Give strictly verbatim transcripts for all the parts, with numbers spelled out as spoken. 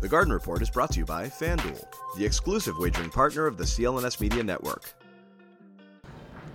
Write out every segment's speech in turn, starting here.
The Garden Report is brought to you by FanDuel, the exclusive wagering partner of the C L N S Media Network.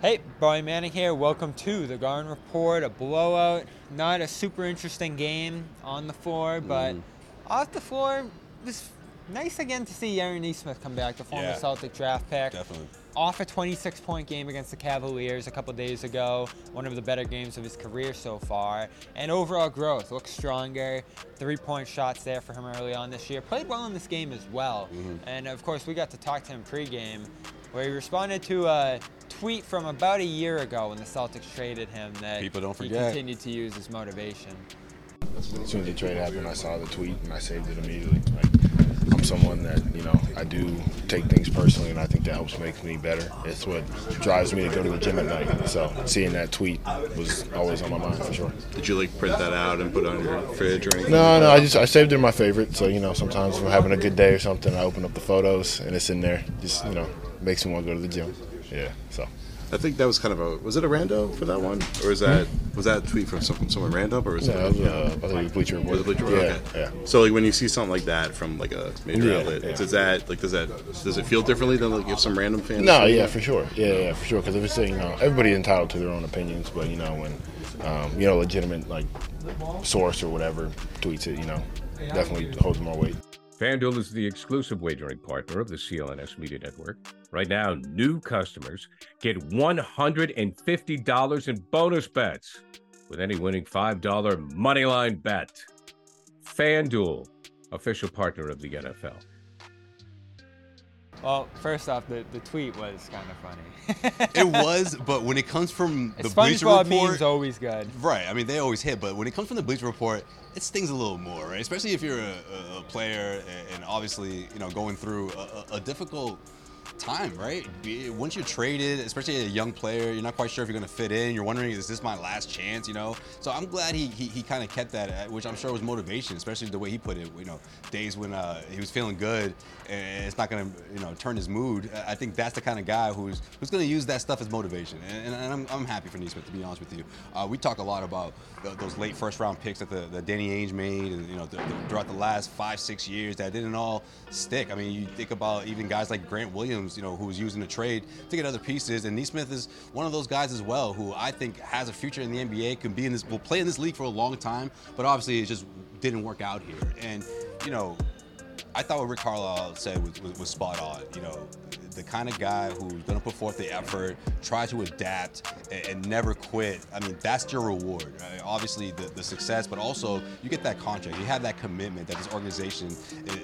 Hey, Bobby Manning here. Welcome to The Garden Report, a blowout. Not a super interesting game on the floor, but mm. off the floor, it was nice again to see Aaron Nesmith come back, the former yeah, Celtic draft pick. Definitely. Off a twenty-six point game against the Cavaliers a couple days ago, one of the better games of his career so far. And overall growth, looks stronger. Three-point shots there for him early on this year. Played well in this game as well. Mm-hmm. And, of course, we got to talk to him pregame, where he responded to a tweet from about a year ago when the Celtics traded him that people don't forget. He continued to use as motivation. As soon as the trade happened, I saw the tweet and I saved it immediately. Like, I'm someone that, you know, I do take things personally, and I think that helps make me better. It's what drives me to go to the gym at night. So seeing that tweet was always on my mind for sure. Did you like print that out and put it on your fridge or anything? No, no, I just I saved it in my favorite. So, you know, sometimes if I'm having a good day or something, I open up the photos and it's in there. Just, you know, makes me want to go to the gym. Yeah, so. I think that was kind of a, was it a rando for that one? Or was that, was that a tweet from someone, someone random? Or was no, it, was, uh, I think it was Bleacher Report. Was it Bleacher Report? Yeah, okay. Yeah. So like when you see something like that from like a major yeah, outlet, yeah. does that, like does that, does it feel differently than like if some random fan? No, yeah, for sure. Yeah, yeah, for sure. Because if it's, you know, everybody's entitled to their own opinions, but you know, when, um, you know, legitimate like source or whatever tweets it, you know, definitely holds more weight. FanDuel is the exclusive wagering partner of the C L N S Media Network. Right now, new customers get one hundred fifty dollars in bonus bets with any winning five dollar moneyline bet. FanDuel, official partner of the N F L. Well, first off, the, the tweet was kind of funny. It was, but when it comes from the Bleacher Report... SpongeBob meme's always good. Right. I mean, they always hit, but when it comes from the Bleacher Report, it stings a little more, right? Especially if you're a, a player and obviously, you know, going through a, a difficult time, right? Once you're traded, especially a young player, you're not quite sure if you're going to fit in. You're wondering, is this my last chance, you know? So I'm glad he he, he kind of kept that, which I'm sure was motivation, especially the way he put it, you know, days when uh, he was feeling good and it's not going to, you know, turn his mood. I think that's the kind of guy who's who's going to use that stuff as motivation. And, and I'm, I'm happy for Nesmith, to be honest with you. Uh, we talk a lot about the, those late first round picks that the, the Danny Ainge made, and you know, the, the, throughout the last five, six years that didn't all stick. I mean, you think about even guys like Grant Williams, you know, who's using the trade to get other pieces, and Nesmith is one of those guys as well who I think has a future in the N B A, can be in this, will play in this league for a long time, but obviously it just didn't work out here. And you know, I thought what Rick Carlisle said was, was, was spot on. You know, the kind of guy who's gonna put forth the effort, try to adapt, and, and never quit. I mean, that's your reward. Right? Obviously, the, the success, but also you get that contract. You have that commitment that this organization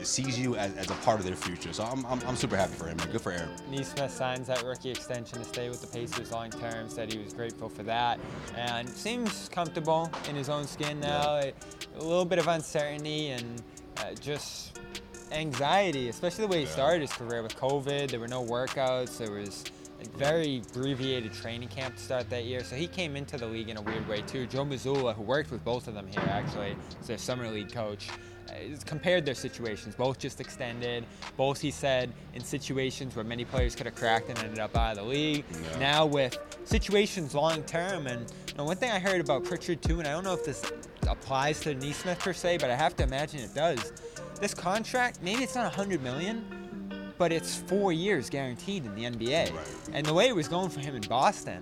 sees you as, as a part of their future. So I'm, I'm I'm super happy for him. Man. Good for Aaron. Nesmith signs that rookie extension to stay with the Pacers long term. Said he was grateful for that, and seems comfortable in his own skin now. Yeah. A, a little bit of uncertainty and uh, just. anxiety, especially the way he started his career with COVID. There were no workouts. There was a very abbreviated training camp to start that year. So he came into the league in a weird way, too. Joe Mazzulla, who worked with both of them here, actually, is their summer league coach, compared their situations. Both just extended. Both, he said, in situations where many players could have cracked and ended up out of the league. Yeah. Now with situations long-term, and you know, one thing I heard about Pritchard, too, and I don't know if this applies to Nesmith per se, but I have to imagine it does. This contract, maybe it's not one hundred million dollars, but it's four years guaranteed in the N B A. Right. And the way it was going for him in Boston,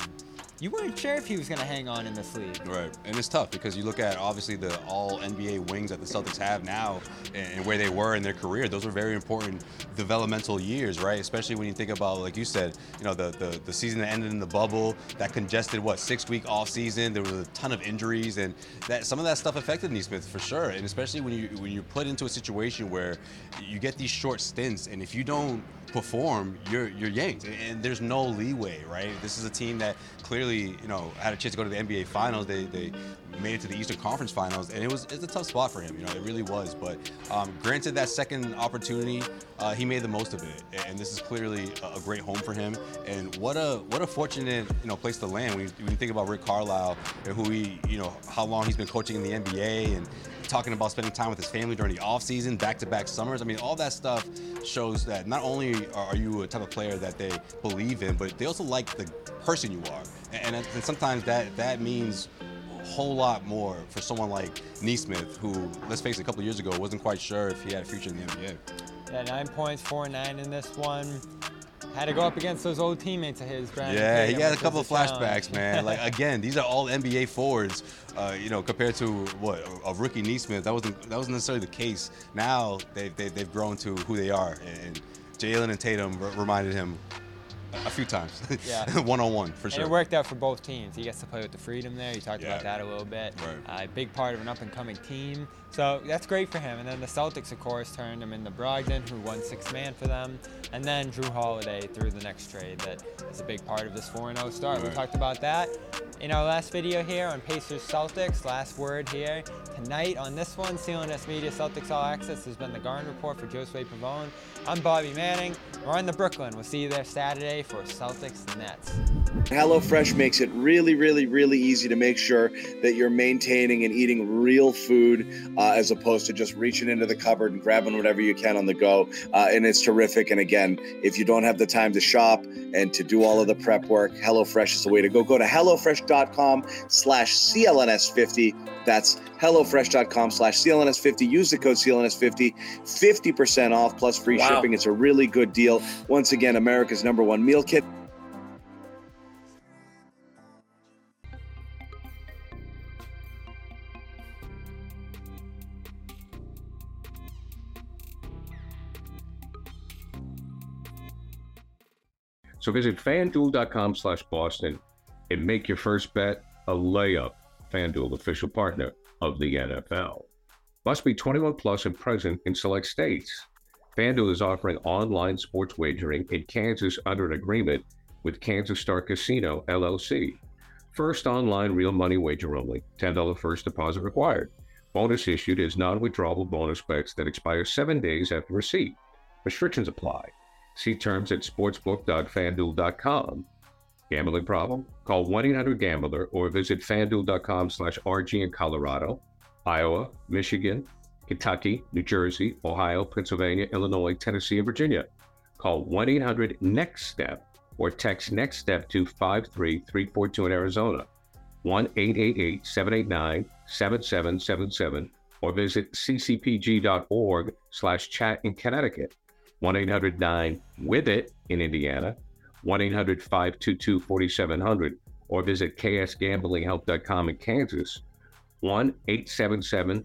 you weren't sure if he was going to hang on in this league. Right, and it's tough because you look at, obviously, the all-N B A wings that the Celtics have now and where they were in their career. Those are very important developmental years, right? Especially when you think about, like you said, you know, the, the, the season that ended in the bubble, that congested, what, six-week offseason. There was a ton of injuries, and that some of that stuff affected Nesmith for sure, and especially when, you, when you're put into a situation where you get these short stints, and if you don't perform, you're you're yanked, and there's no leeway, right? This is a team that clearly, you know, had a chance to go to the N B A Finals. They they made it to the Eastern Conference Finals, and it was it's a tough spot for him. You know, it really was. But um, granted that second opportunity, uh, he made the most of it, and this is clearly a great home for him. And what a what a fortunate you know place to land when you, when you think about Rick Carlisle and who he you know how long he's been coaching in the N B A and talking about spending time with his family during the offseason, back-to-back summers. I mean, all that stuff shows that not only are you a type of player that they believe in, but they also like the person you are. And, and sometimes that, that means a whole lot more for someone like Nesmith, who, let's face it, a couple of years ago wasn't quite sure if he had a future in the N B A. Yeah, nine points, four and nine in this one. Had to go up against those old teammates of his, Brandon. Yeah, Tatum, he had a couple of flashbacks, man. Like, again, these are all N B A forwards, uh, you know, compared to, what, a, a rookie Nesmith. That wasn't that wasn't necessarily the case. Now they've, they've, they've grown to who they are, and Jaylen and Tatum r- reminded him a few times, yeah. one-on-one, for sure. And it worked out for both teams. He gets to play with the freedom there. You talked yeah. about that a little bit. Right. Uh, big part of an up-and-coming team. So that's great for him. And then the Celtics, of course, turned him into Brogdon, who won sixth man for them. And then Drew Holiday through the next trade that is a big part of this four and oh start. Right. We talked about that in our last video here on Pacers Celtics. Last word here. Tonight on this one, C L N S Media Celtics All Access has been The Garden Report for Josue Pavone. I'm Bobby Manning. We're in the Brooklyn. We'll see you there Saturday for Celtics Nets. HelloFresh makes it really, really, really easy to make sure that you're maintaining and eating real food uh, as opposed to just reaching into the cupboard and grabbing whatever you can on the go. Uh, and it's terrific. And again, if you don't have the time to shop and to do all of the prep work, HelloFresh is the way to go. Go to HelloFresh dot com slash C L N S fifty. That's HelloFresh dot com slash C L N S fifty. Use the code C L N S fifty, fifty percent off plus free wow. shipping. It's a really good deal. Once again, America's number one meal kit. So visit FanDuel dot com slash Boston and make your first bet a layup. FanDuel, official partner of the N F L. Must be twenty-one plus and present in select states. FanDuel is offering online sports wagering in Kansas under an agreement with Kansas Star Casino, L L C. First online real money wager only. ten dollars first deposit required. Bonus issued is non-withdrawable bonus bets that expire seven days after receipt. Restrictions apply. See terms at sportsbook dot fanduel dot com. Gambling problem? Call one eight hundred gambler or visit fanduel dot com slash R G in Colorado, Iowa, Michigan, Kentucky, New Jersey, Ohio, Pennsylvania, Illinois, Tennessee, and Virginia. Call one eight hundred next step or text NEXTSTEP to five three three four two in Arizona, one eight eight eight seven eight nine seven seven seven seven, or visit c c p g dot org slash chat in Connecticut, one eight hundred nine with it in Indiana, one eight hundred five two two four seven zero zero, or visit k s gambling help dot com in Kansas, one eight seven seven